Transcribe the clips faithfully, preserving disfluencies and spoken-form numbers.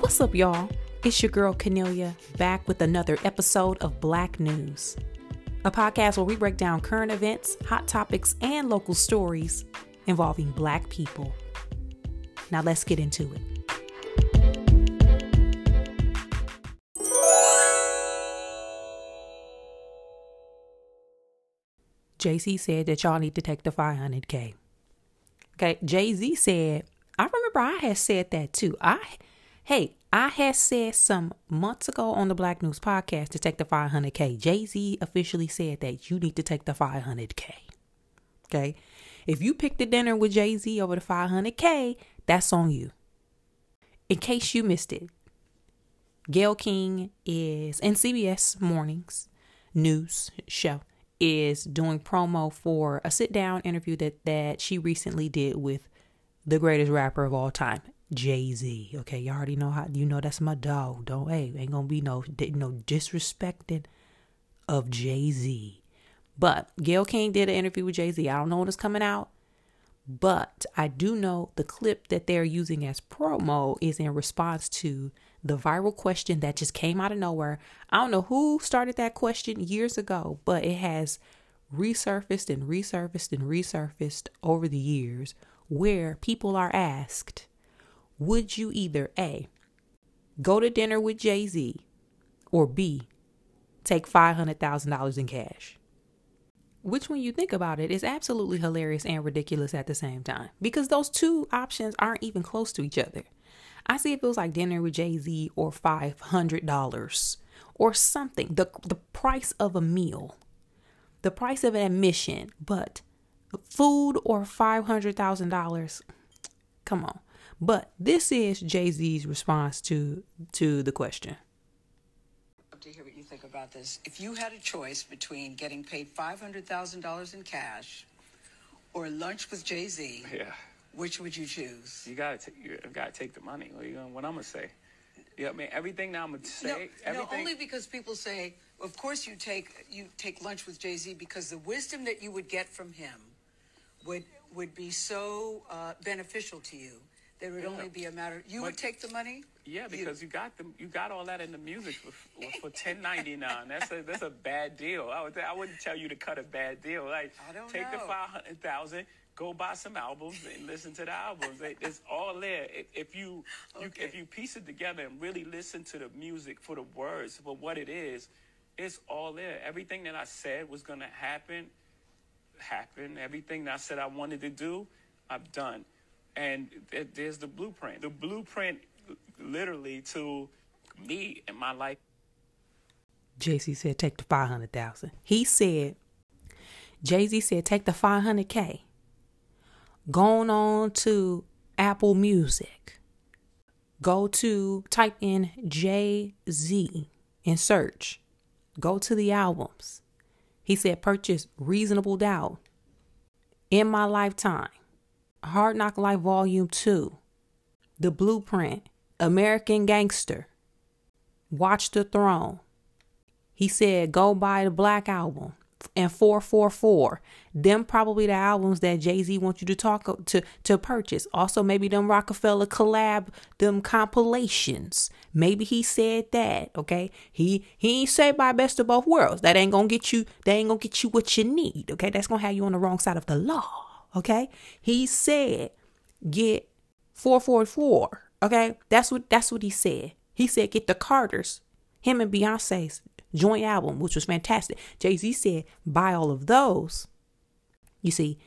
What's up, y'all? It's your girl Kennelia, back with another episode of Black News, a podcast where we break down current events, hot topics, and local stories involving Black people. Now let's get into it. Jay-Z said that y'all need to take the five hundred K. Okay, Jay-Z said, I remember I had said that too. I, hey, I had said some months ago on the Black News podcast to take the five hundred K. Jay-Z officially said that you need to take the five hundred K. Okay, if you picked the dinner with Jay-Z over the five hundred K, that's on you. In case you missed it, Gayle King is in C B S Mornings news show. Is doing promo for a sit-down interview that, that she recently did with the greatest rapper of all time, Jay-Z. Okay, you already know how, you know that's my dog. Don't, hey, ain't gonna be no, no disrespecting of Jay-Z. But Gayle King did an interview with Jay-Z. I don't know when it's coming out, but I do know the clip that they're using as promo is in response to the viral question that just came out of nowhere. I don't know who started that question years ago, but it has resurfaced and resurfaced and resurfaced over the years, where people are asked, would you either A, go to dinner with Jay-Z, or B, take five hundred thousand dollars in cash? Which, when you think about it, is absolutely hilarious and ridiculous at the same time, because those two options aren't even close to each other. I see if it was like dinner with Jay-Z or five hundred dollars or something, the the price of a meal, the price of an admission, but food or five hundred thousand dollars, come on. But this is Jay-Z's response to, to the question. I'd love to hear what you think about this. If you had a choice between getting paid five hundred thousand dollars in cash or lunch with Jay-Z, yeah, which would you choose? You gotta, t- you gotta take the money. What, you gonna, what I'm gonna say? You know, I mean, everything now I'm gonna say. No, everything. No, only because people say, of course you take you take lunch with Jay-Z, because the wisdom that you would get from him would would be so uh, beneficial to you that it would yeah. only be a matter. You but, would take the money. Yeah, because you, you got the you got all that in the music for for ten ninety-nine. That's a that's a bad deal. I would I wouldn't tell you to cut a bad deal. Like I don't take know. the five hundred thousand. Go buy some albums and listen to the albums. It's all there. If you, okay. you if you piece it together and really listen to the music for the words, for what it is, it's all there. Everything that I said was going to happen, happened. Everything that I said I wanted to do, I've done. And there's the blueprint. The blueprint literally to me and my life. J C said, take the five hundred thousand. He said, Jay-Z said, take the five hundred K. Going on to Apple Music, go to, type in Jay-Z and search, go to the albums. He said, purchase Reasonable Doubt, In My Lifetime, Hard Knock Life Volume two, The Blueprint, American Gangster, Watch the Throne. He said, go buy the Black Album. And four four four, them probably the albums that Jay-Z wants you to talk to to purchase. Also, maybe them Rockefeller collab, them compilations. Maybe he said that. Okay, he he ain't say by best of both worlds. That ain't gonna get you. That ain't gonna get you what you need. Okay, that's gonna have you on the wrong side of the law. Okay, he said get four four four. Okay, that's what that's what he said. He said get the Carters, him and Beyonce's joint album, which was fantastic. Jay-Z said, buy all of those. You see,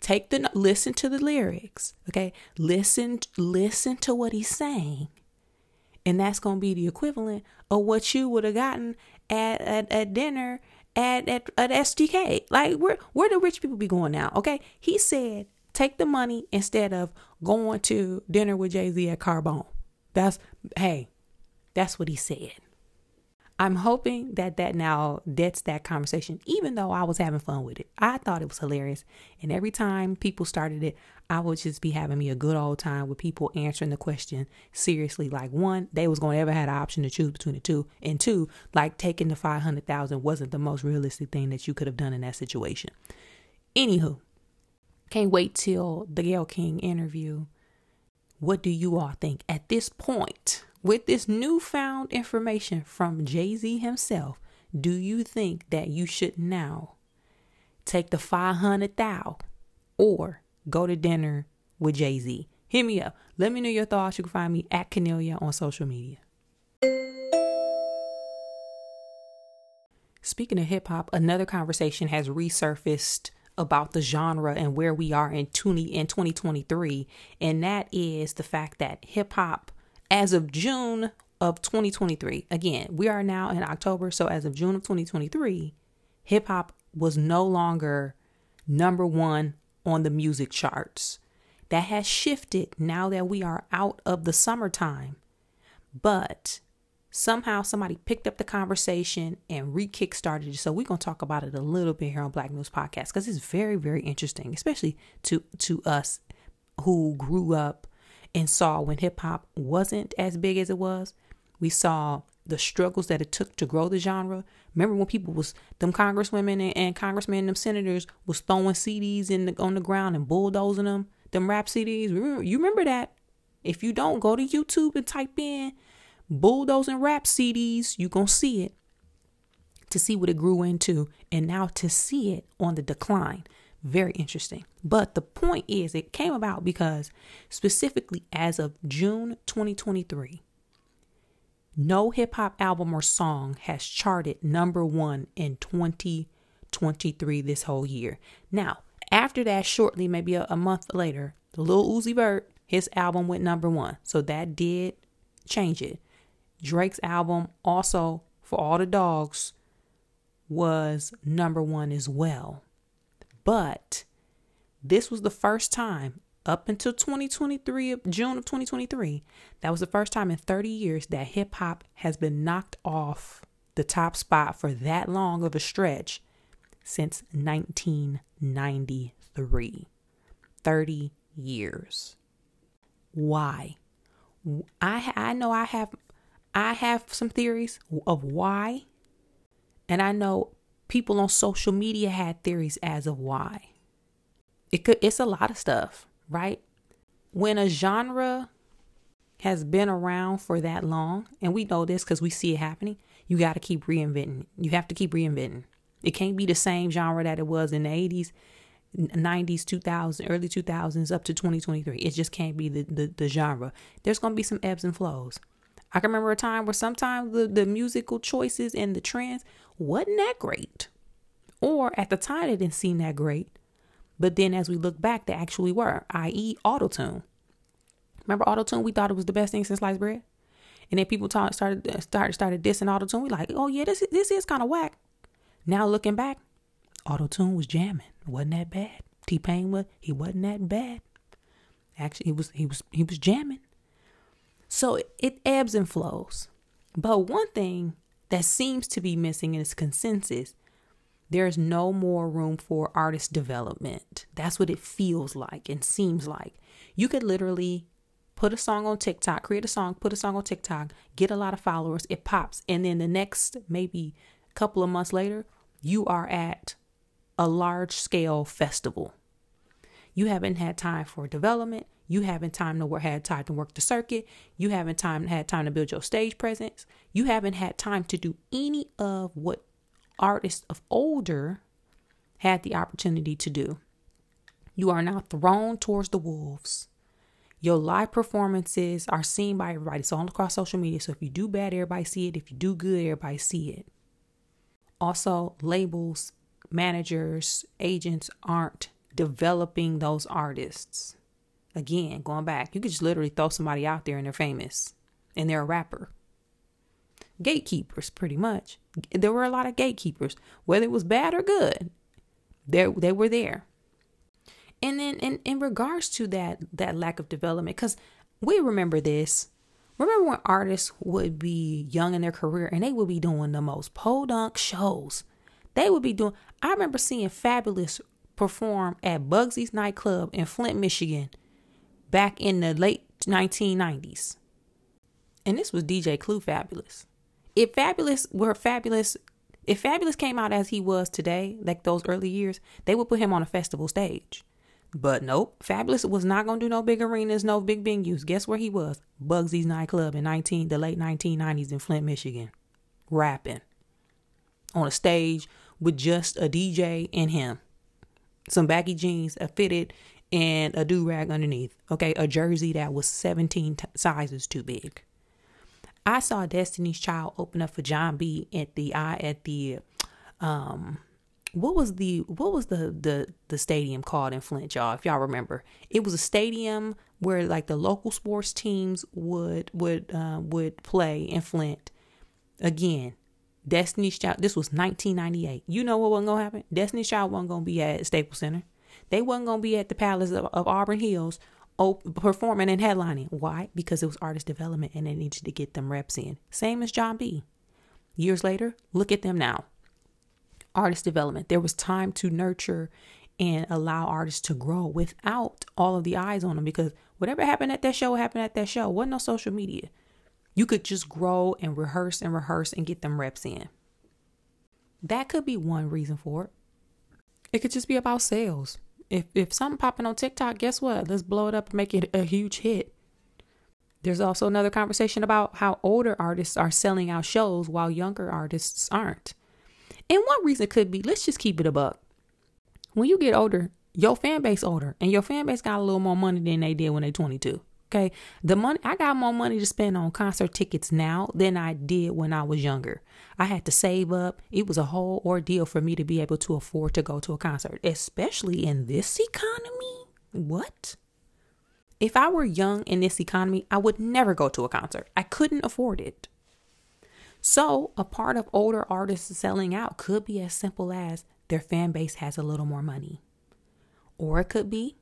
take the, listen to the lyrics. Okay. Listen, listen to what he's saying. And that's going to be the equivalent of what you would have gotten at, at, at dinner at, at, at S D K. Like where, where do rich people be going now? Okay. He said, take the money instead of going to dinner with Jay-Z at Carbone. That's, hey, that's what he said. I'm hoping that that now that's that conversation, even though I was having fun with it. I thought it was hilarious. And every time people started it, I would just be having me a good old time with people answering the question seriously. Like, one, they was going to ever have the option to choose between the two. And two, like taking the five hundred thousand wasn't the most realistic thing that you could have done in that situation. Anywho, can't wait till the Gayle King interview What do you all think at this point with this newfound information from Jay-Z himself? Do you think that you should now take the five hundred thou or go to dinner with Jay-Z? Hit me up. Let me know your thoughts. You can find me at Kennelia on social media. Speaking of hip hop, another conversation has resurfaced about the genre and where we are in twenty twenty-three. And that is the fact that hip hop, as of June of twenty twenty-three, again, we are now in October. So as of June of twenty twenty-three, hip hop was no longer number one on the music charts. That has shifted now that we are out of the summertime. But somehow somebody picked up the conversation and re-kickstarted it. So we're going to talk about it a little bit here on Black News Podcast because it's very, very interesting, especially to, to us who grew up and saw when hip hop wasn't as big as it was. We saw the struggles that it took to grow the genre. Remember when people was, them congresswomen and, and congressmen and them senators was throwing C Ds in the, on the ground and bulldozing them. Them rap C Ds, remember, you remember that. If you don't, go to YouTube and type in bulldozing rap C Ds, you're going to see it, to see what it grew into. And now to see it on the decline. Very interesting. But the point is, it came about because specifically as of June twenty twenty-three, no hip hop album or song has charted number one in twenty twenty-three this whole year. Now, after that, shortly, maybe a, a month later, Lil Uzi Vert, his album went number one. So that did change it. Drake's album also, For All the Dogs, was number one as well. But this was the first time up until twenty twenty-three, June of twenty twenty-three, that was the first time in thirty years that hip hop has been knocked off the top spot for that long of a stretch since nineteen ninety-three. thirty years. Why? I I know I have I have some theories of why, and I know people on social media had theories as of why. It could it's a lot of stuff, right? When a genre has been around for that long, and we know this because we see it happening, you got to keep reinventing. You have to keep reinventing. It can't be the same genre that it was in the eighties, nineties, two thousands, early two thousands up to twenty twenty-three. It just can't be the, the, the genre. There's going to be some ebbs and flows. I can remember a time where sometimes the, the musical choices and the trends wasn't that great. Or at the time, it didn't seem that great. But then as we look back, they actually were, that is autotune. Remember autotune? We thought it was the best thing since sliced bread. And then people talk, started, started, started dissing autotune. We like, oh yeah, this, this is kind of whack. Now looking back, autotune was jamming. It wasn't that bad. T Pain was he wasn't that bad. Actually, he was he was he was jamming. So it, it ebbs and flows. But one thing that seems to be missing is consensus. There's no more room for artist development. That's what it feels like and seems like. You could literally put a song on TikTok, create a song, put a song on TikTok, get a lot of followers, it pops, and then the next maybe couple of months later, you are at a large scale festival. You haven't had time for development. You haven't time to work, had time to work the circuit. You haven't time had time to build your stage presence. You haven't had time to do any of what artists of older had the opportunity to do. You are now thrown towards the wolves. Your live performances are seen by everybody. It's all across social media. So if you do bad, everybody see it. If you do good, everybody see it. Also, labels, managers, agents aren't developing those artists. Again, going back, you could just literally throw somebody out there and they're famous and they're a rapper. Gatekeepers, pretty much. There were a lot of gatekeepers, whether it was bad or good. There, they were there. And then in, in regards to that, that lack of development, because we remember this. Remember when artists would be young in their career and they would be doing the most podunk shows. They would be doing, I remember seeing Fabulous perform at Bugsy's nightclub in Flint, Michigan back in the late nineteen nineties. And this was D J Clue Fabulous. If Fabulous were Fabulous, if Fabulous came out as he was today, like those early years, they would put him on a festival stage. But nope, Fabulous was not going to do no big arenas, no big venues. Guess where he was? Bugsy's nightclub in nineteen the late nineteen nineties in Flint, Michigan. Rapping. On a stage with just a D J and him. Some baggy jeans, a fitted, and a do-rag underneath. Okay, a jersey that was seventeen t- sizes too big. I saw Destiny's Child open up for John B at the I at the um what was the what was the the the stadium called in Flint, y'all, if y'all remember. It was a stadium where like the local sports teams would would uh, would play in Flint. Again, Destiny's Child, this was nineteen ninety-eight. You know what wasn't going to happen? Destiny's Child wasn't going to be at Staples Center. They wasn't going to be at the Palace of, of Auburn Hills op- performing and headlining. Why? Because it was artist development and they needed to get them reps in. Same as John B. Years later, look at them now. Artist development. There was time to nurture and allow artists to grow without all of the eyes on them, because whatever happened at that show happened at that show. Wasn't no social media. You could just grow and rehearse and rehearse and get them reps in. That could be one reason for it. It could just be about sales. If if something popping on TikTok, guess what? Let's blow it up and make it a huge hit. There's also another conversation about how older artists are selling out shows while younger artists aren't. And one reason could be, let's just keep it a buck. When you get older, your fan base older, and your fan base got a little more money than they did when they twenty-two. Okay, the money, I got more money to spend on concert tickets now than I did when I was younger. I had to save up. It was a whole ordeal for me to be able to afford to go to a concert, especially in this economy. What? If I were young in this economy, I would never go to a concert. I couldn't afford it. So a part of older artists selling out could be as simple as their fan base has a little more money. Or it could be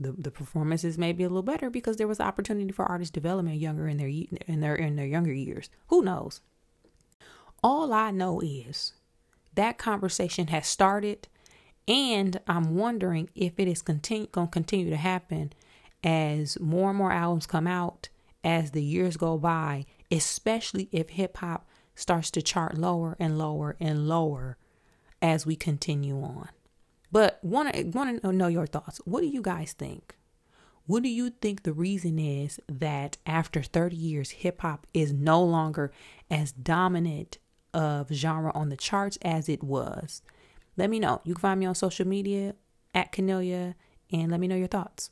The, the performances may be a little better because there was opportunity for artist development younger in their in their in their younger years. Who knows? All I know is that conversation has started, and I'm wondering if it is continue going to continue to happen as more and more albums come out as the years go by, especially if hip hop starts to chart lower and lower and lower as we continue on. But want to want to know your thoughts. What do you guys think? What do you think the reason is that after thirty years, hip hop is no longer as dominant of genre on the charts as it was? Let me know. You can find me on social media at Kennelia, and let me know your thoughts.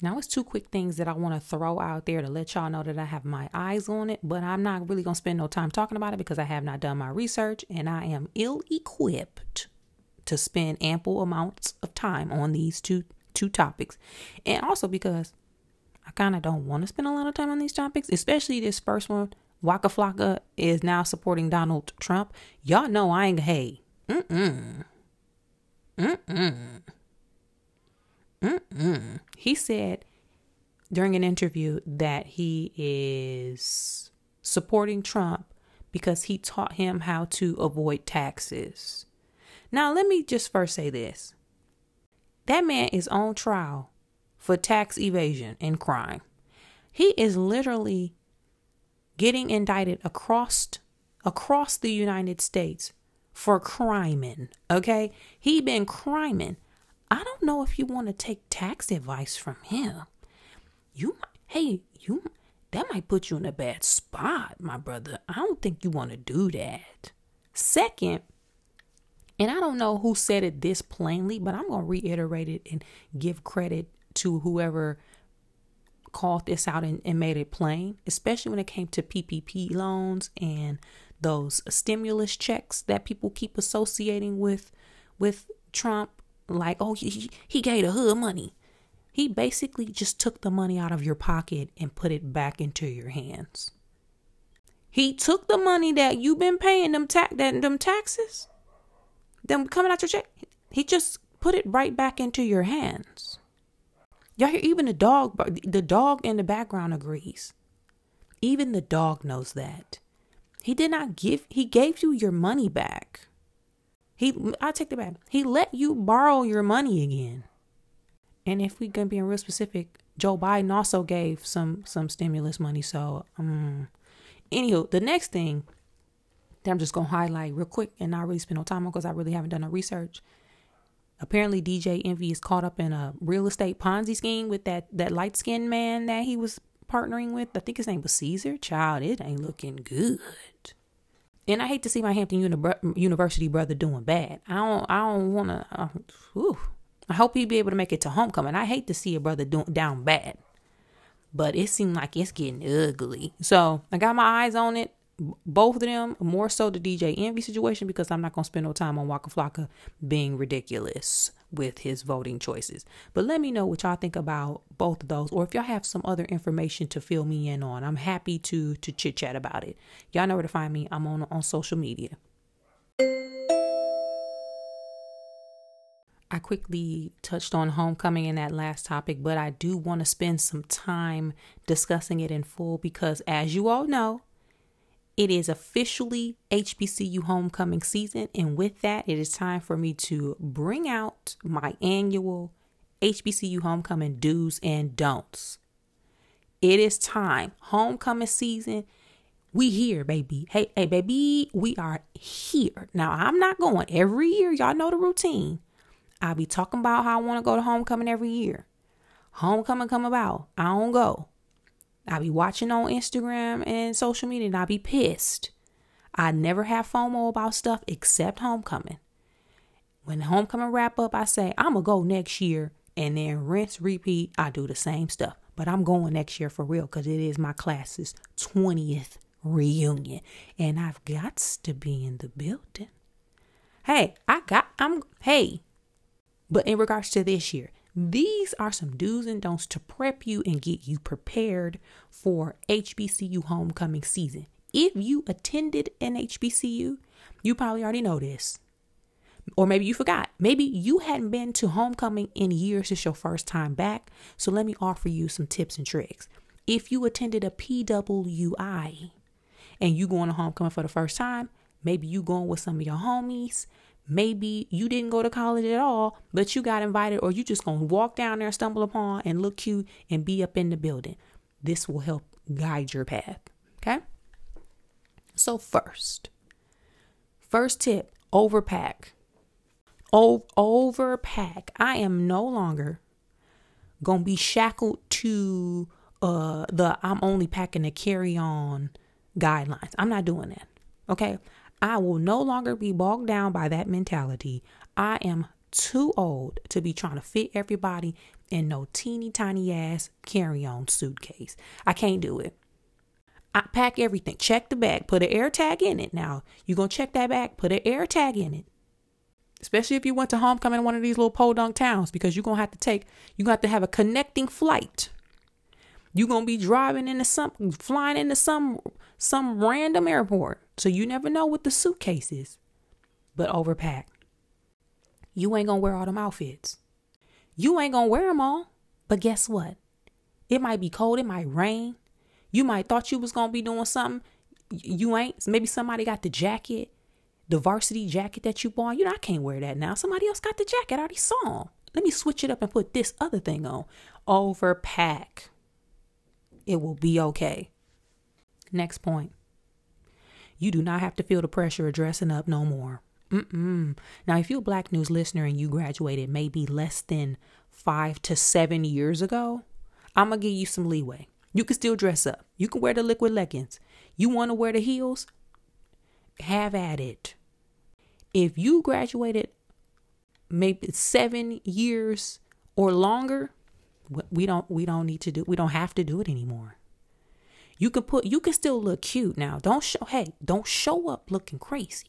Now, it's two quick things that I want to throw out there to let y'all know that I have my eyes on it, but I'm not really going to spend no time talking about it because I have not done my research and I am ill-equipped to spend ample amounts of time on these two two topics. And also because I kind of don't want to spend a lot of time on these topics, especially this first one. Waka Flocka is now supporting Donald Trump. Y'all know I ain't, hey, mm-mm, mm-mm. Mm-mm. He said during an interview that he is supporting Trump because he taught him how to avoid taxes. Now, let me just first say this. That man is on trial for tax evasion and crime. He is literally getting indicted across across the United States for criming. Okay, he been criming. I don't know if you want to take tax advice from him. You might, hey, you, that might put you in a bad spot, my brother. I don't think you want to do that. Second, and I don't know who said it this plainly, but I'm going to reiterate it and give credit to whoever called this out and, and made it plain, especially when it came to P P P loans and those stimulus checks that people keep associating with, with Trump. Like, oh, he, he gave the hood money. He basically just took the money out of your pocket and put it back into your hands. He took the money that you've been paying them tax, that them taxes, them coming out your check. He just put it right back into your hands. Y'all hear? Even the dog, the dog in the background agrees. Even the dog knows that he did not give. He gave you your money back. He, I take that back. He let you borrow your money again. And if we can be real specific, Joe Biden also gave some some stimulus money. So, um, anywho, the next thing that I'm just going to highlight real quick and not really spend no time on because I really haven't done no research. Apparently, D J Envy is caught up in a real estate Ponzi scheme with that, that light-skinned man that he was partnering with. I think his name was Caesar. Child, it ain't looking good. And I hate to see my Hampton Uni- University brother doing bad. I don't I don't want to. Uh, I hope he'd be able to make it to homecoming. I hate to see a brother do- down bad. But it seemed like it's getting ugly. So I got my eyes on it. Both of them, more so the D J Envy situation, because I'm not going to spend no time on Waka Flocka being ridiculous with his voting choices. But let me know what y'all think about both of those, or if y'all have some other information to fill me in on. I'm happy to to chit chat about it. Y'all know where to find me. I'm on on social media. I quickly touched on homecoming in that last topic, but I do want to spend some time discussing it in full because, as you all know, it is officially H B C U homecoming season, and with that, it is time for me to bring out my annual H B C U homecoming do's and don'ts. It is time. Homecoming season. We here, baby. Hey, hey, baby, we are here. Now, I'm not going every year. Y'all know the routine. I be talking about how I want to go to homecoming every year. Homecoming come about. I don't go. I be watching on Instagram and social media and I be pissed. I never have FOMO about stuff except homecoming. When homecoming wrap up, I say, I'm going to go next year, and then rinse, repeat. I do the same stuff, but I'm going next year for real because it is my class's twentieth reunion and I've got to be in the building. Hey, I got, I'm, hey, but in regards to this year, these are some do's and don'ts to prep you and get you prepared for H B C U homecoming season. If you attended an H B C U, you probably already know this. Or maybe you forgot. Maybe you hadn't been to homecoming in years. It's your first time back. So let me offer you some tips and tricks. If you attended a P W I and you going to homecoming for the first time, maybe you going with some of your homies. Maybe you didn't go to college at all, but you got invited, or you just going to walk down there, stumble upon and look cute and be up in the building. This will help guide your path. Okay. So first, first tip, overpack. O- overpack. I am no longer going to be shackled to uh, the I'm only packing a carry-on guidelines. I'm not doing that. Okay. I will no longer be bogged down by that mentality. I am too old to be trying to fit everybody in no teeny tiny ass carry-on suitcase. I can't do it. I pack everything. Check the bag. Put an air tag in it. Now, you're going to check that bag. Put an air tag in it. Especially if you went to homecoming in one of these little podunk towns, because you're going to have to take, you got to have a connecting flight. You're going to be driving into some, flying into some, some random airport. So you never know what the suitcase is, but overpack. You ain't going to wear all them outfits. You ain't going to wear them all, but guess what? It might be cold. It might rain. You might thought you was going to be doing something. You ain't. Maybe somebody got the jacket, the varsity jacket that you bought. You know, I can't wear that now. Somebody else got the jacket. I already saw them. Let me switch it up and put this other thing on. Overpack. It will be okay. Next point. You do not have to feel the pressure of dressing up no more. Mm-mm. Now, if you're a Black News listener and you graduated maybe less than five to seven years ago, I'm going to give you some leeway. You can still dress up. You can wear the liquid leggings. You want to wear the heels? Have at it. If you graduated maybe seven years or longer, we don't we don't need to do we don't have to do it anymore. You can put, you can still look cute now. Don't show, hey, don't show up looking crazy.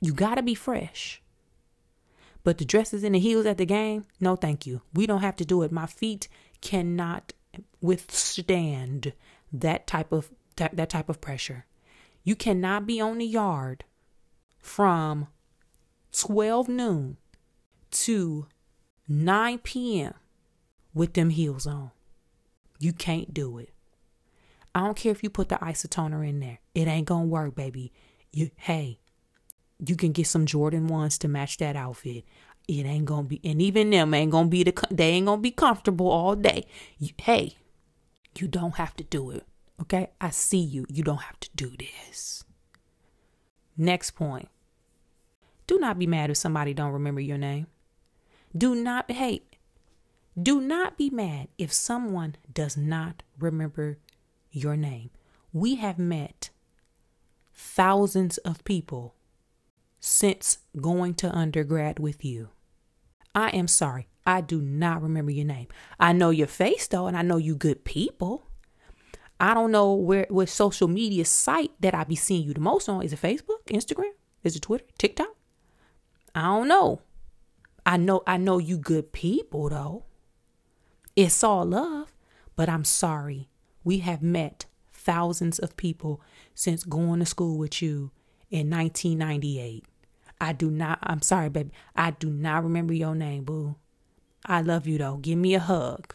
You gotta be fresh. But the dresses and the heels at the game, no thank you. We don't have to do it. My feet cannot withstand that type of, that, that type of pressure. You cannot be on the yard from twelve noon to nine p.m. with them heels on. You can't do it. I don't care if you put the isotoner in there. It ain't gonna work, baby. You, hey, you can get some Jordan ones to match that outfit. It ain't gonna be, and even them ain't gonna be, the, they ain't gonna be comfortable all day. You, hey, you don't have to do it, okay? I see you. You don't have to do this. Next point. Do not be mad if somebody don't remember your name. Do not hate. Do not be mad if someone does not remember your name. We have met thousands of people since going to undergrad with you. I am sorry. I do not remember your name. I know your face though, and I know you good people. I don't know where what social media site that I be seeing you the most on. Is it Facebook, Instagram? Is it Twitter, TikTok? I don't know. I know I know you good people though. It's all love, but I'm sorry. We have met thousands of people since going to school with you in nineteen ninety-eight. I do not, I'm sorry, baby. I do not remember your name, boo. I love you though. Give me a hug.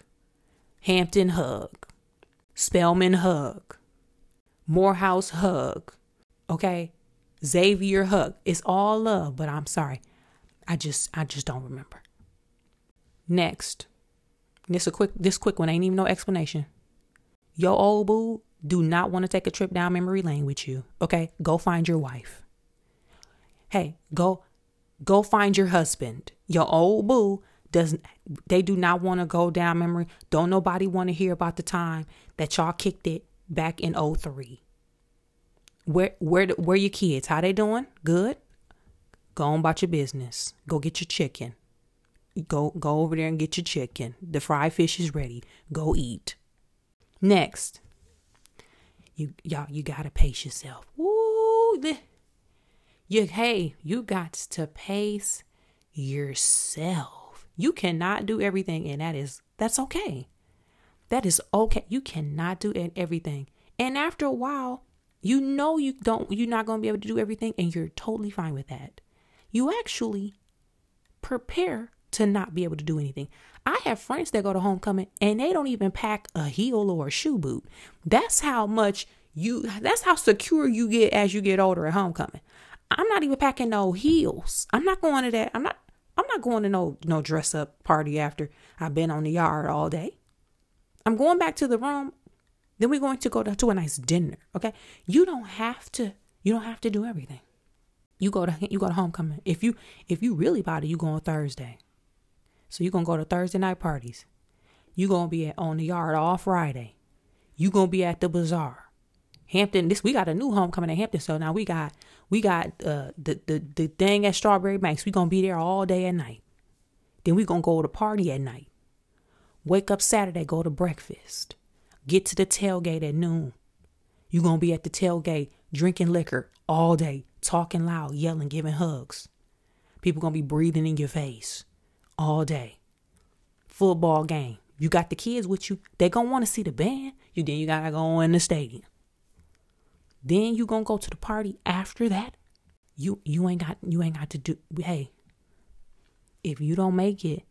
Hampton hug. Spelman hug. Morehouse hug. Okay. Xavier hug. It's all love, but I'm sorry. I just, I just don't remember. Next. This a quick, this quick one. Ain't even no explanation. Your old boo do not want to take a trip down memory lane with you. Okay. Go find your wife. Hey, go, go find your husband. Your old boo doesn't, they do not want to go down memory. Don't nobody want to hear about the time that y'all kicked it back in oh three. Where, where, where your kids? How they doing? Good. Go on about your business. Go get your chicken. Go, go over there and get your chicken. The fried fish is ready. Go eat. Next. You, y'all, you got to pace yourself. Woo. You, hey, you got to pace yourself. You cannot do everything, and that is, that's okay. That is okay. You cannot do everything. And after a while, you know you don't, you're not going to be able to do everything, and you're totally fine with that. You actually prepare to not be able to do anything. I have friends that go to homecoming, and they don't even pack a heel or a shoe boot. That's how much you, that's how secure you get as you get older at homecoming. I'm not even packing no heels. I'm not going to that. I'm not. I'm not going to no no dress up party after I've been on the yard all day. I'm going back to the room. Then we're going to go to, to a nice dinner. Okay. You don't have to, you don't have to do everything. You go to, you go to homecoming. If you, if you really about it, you go on Thursday. So you're going to go to Thursday night parties. You're going to be at, on the yard all Friday. You're going to be at the bazaar. Hampton, this, we got a new homecoming at Hampton. So now we got, we got uh, the, the, the thing at Strawberry Banks. We going to be there all day at night. Then we going to go to party at night. Wake up Saturday, go to breakfast. Get to the tailgate at noon. You going to be at the tailgate drinking liquor all day, talking loud, yelling, giving hugs. People going to be breathing in your face all day. Football game. You got the kids with you. They going to want to see the band. You Then you got to go in the stadium. Then you gonna go to the party after that. You you ain't got you ain't got to do. Hey, if you don't make it,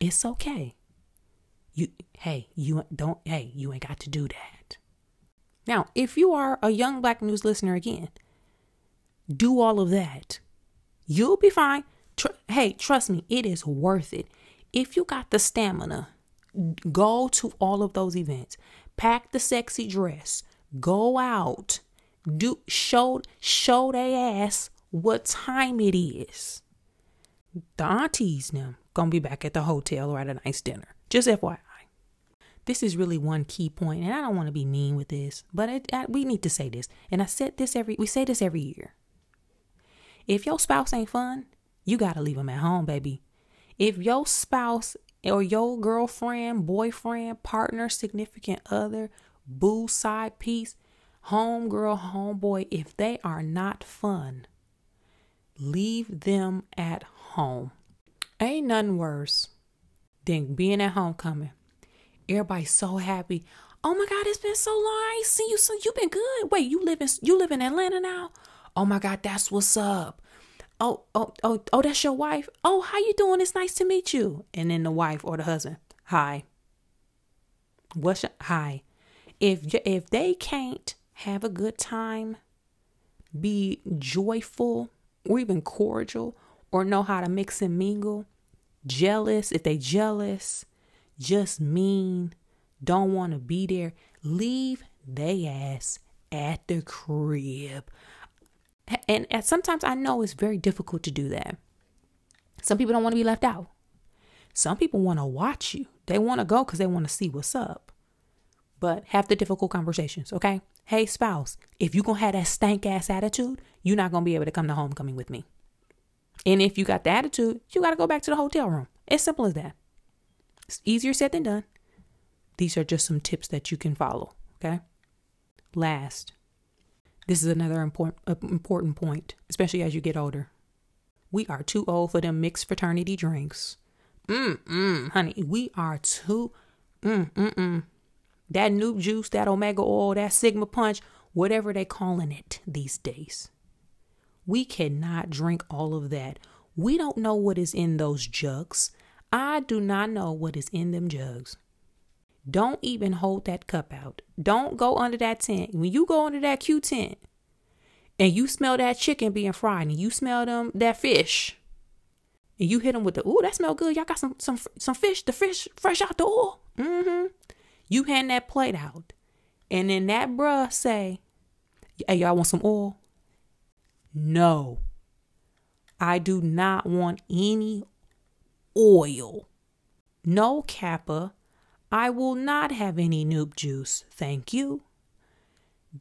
it's okay. You hey you don't hey you ain't got to do that. Now, if you are a young Black News listener again, do all of that. You'll be fine. Tr- hey, trust me, it is worth it. If you got the stamina, go to all of those events. Pack the sexy dress. Go out. Do show show they ass what time it is. The aunties now gonna be back at the hotel or at a nice dinner. Just F Y I, this is really one key point, and I don't want to be mean with this, but it, I, we need to say this. And I said this every we say this every year. If your spouse ain't fun, you gotta leave them at home, baby. If your spouse or your girlfriend, boyfriend, partner, significant other, boo, side piece, homegirl, homeboy, if they are not fun, leave them at home. Ain't nothing worse than being at homecoming. Everybody's so happy. Oh my God, it's been so long. I ain't seen you. So you've been good. Wait, you live in you live in Atlanta now? Oh my God, that's what's up. Oh, oh, oh, oh, that's your wife. Oh, how you doing? It's nice to meet you. And then the wife or the husband. Hi. What's your, hi? If if they can't have a good time, be joyful or even cordial, or know how to mix and mingle, jealous, if they jealous, just mean, don't want to be there, leave they ass at the crib. And, and sometimes I know it's very difficult to do that. Some people don't want to be left out. Some people want to watch you. They want to go because they want to see what's up. But have the difficult conversations, okay? Hey, spouse, if you're going to have that stank-ass attitude, you're not going to be able to come to homecoming with me. And if you got the attitude, you got to go back to the hotel room. It's simple as that. It's easier said than done. These are just some tips that you can follow, okay? Last, this is another important important point, especially as you get older. We are too old for them mixed fraternity drinks. Mm, mm, honey, we are too, mm, mm, mm. That noob juice, that omega oil, that sigma punch, whatever they calling it these days. We cannot drink all of that. We don't know what is in those jugs. I do not know what is in them jugs. Don't even hold that cup out. Don't go under that tent. When you go under that Q tent and you smell that chicken being fried and you smell them, that fish, and you hit them with the, ooh, that smell good. Y'all got some, some, some fish, the fish fresh out the oil. Mm-hmm. You hand that plate out. And then that bruh say, hey, y'all want some oil? No, I do not want any oil. No, Kappa. I will not have any noob juice, thank you.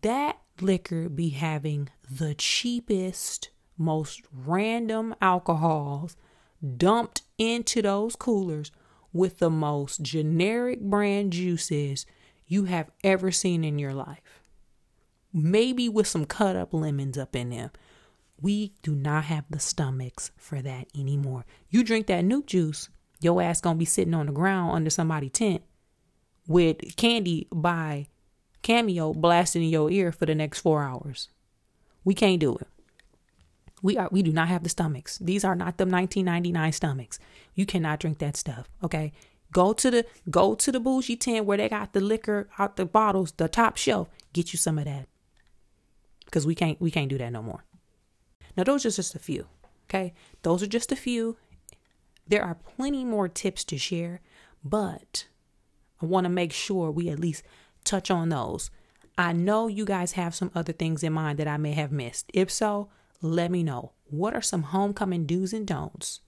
That liquor be having the cheapest, most random alcohols dumped into those coolers with the most generic brand juices you have ever seen in your life. Maybe with some cut up lemons up in them. We do not have the stomachs for that anymore. You drink that noob juice, your ass gonna be sitting on the ground under somebody's tent with Candy by Cameo blasting in your ear for the next four hours. We can't do it. We are, we do not have the stomachs. These are not the nineteen ninety-nine stomachs. You cannot drink that stuff. Okay. Go to the, go to the bougie tent where they got the liquor out the bottles, the top shelf, get you some of that. Cause we can't, we can't do that no more. Now those are just a few. Okay. Those are just a few. There are plenty more tips to share, but I want to make sure we at least touch on those. I know you guys have some other things in mind that I may have missed. If so, let me know. What are some homecoming do's and don'ts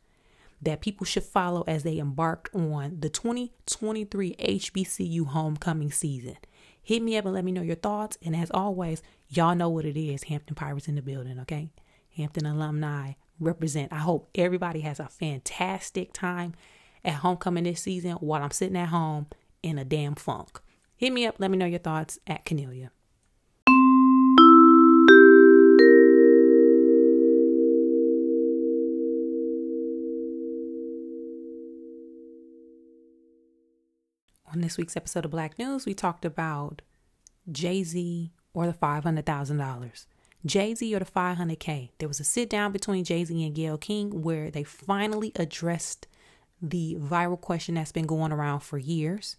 that people should follow as they embark on the twenty twenty-three H B C U homecoming season? Hit me up and let me know your thoughts. And as always, y'all know what it is. Hampton Pirates in the building, okay? Hampton alumni represent. I hope everybody has a fantastic time at homecoming this season while I'm sitting at home in a damn funk. Hit me up. Let me know your thoughts at Kennelia. On this week's episode of Black News, we talked about Jay-Z or the five hundred thousand dollars. Jay-Z or the five hundred K. There was a sit down between Jay-Z and Gayle King where they finally addressed the viral question that's been going around for years.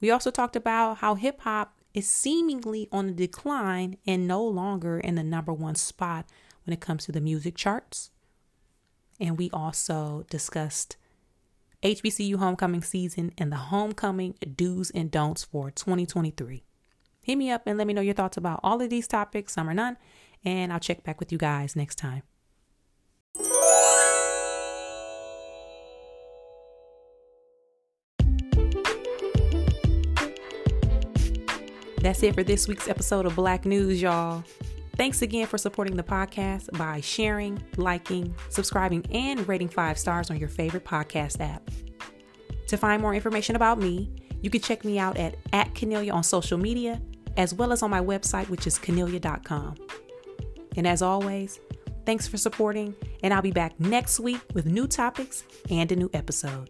We also talked about how hip hop is seemingly on a decline and no longer in the number one spot when it comes to the music charts. And we also discussed H B C U homecoming season and the homecoming do's and don'ts for twenty twenty-three. Hit me up and let me know your thoughts about all of these topics, some or none, and I'll check back with you guys next time. That's it for this week's episode of Black News, y'all. Thanks again for supporting the podcast by sharing, liking, subscribing, and rating five stars on your favorite podcast app. To find more information about me, you can check me out at, at Kennelia on social media, as well as on my website, which is Kennelia dot com. And as always, thanks for supporting, and I'll be back next week with new topics and a new episode.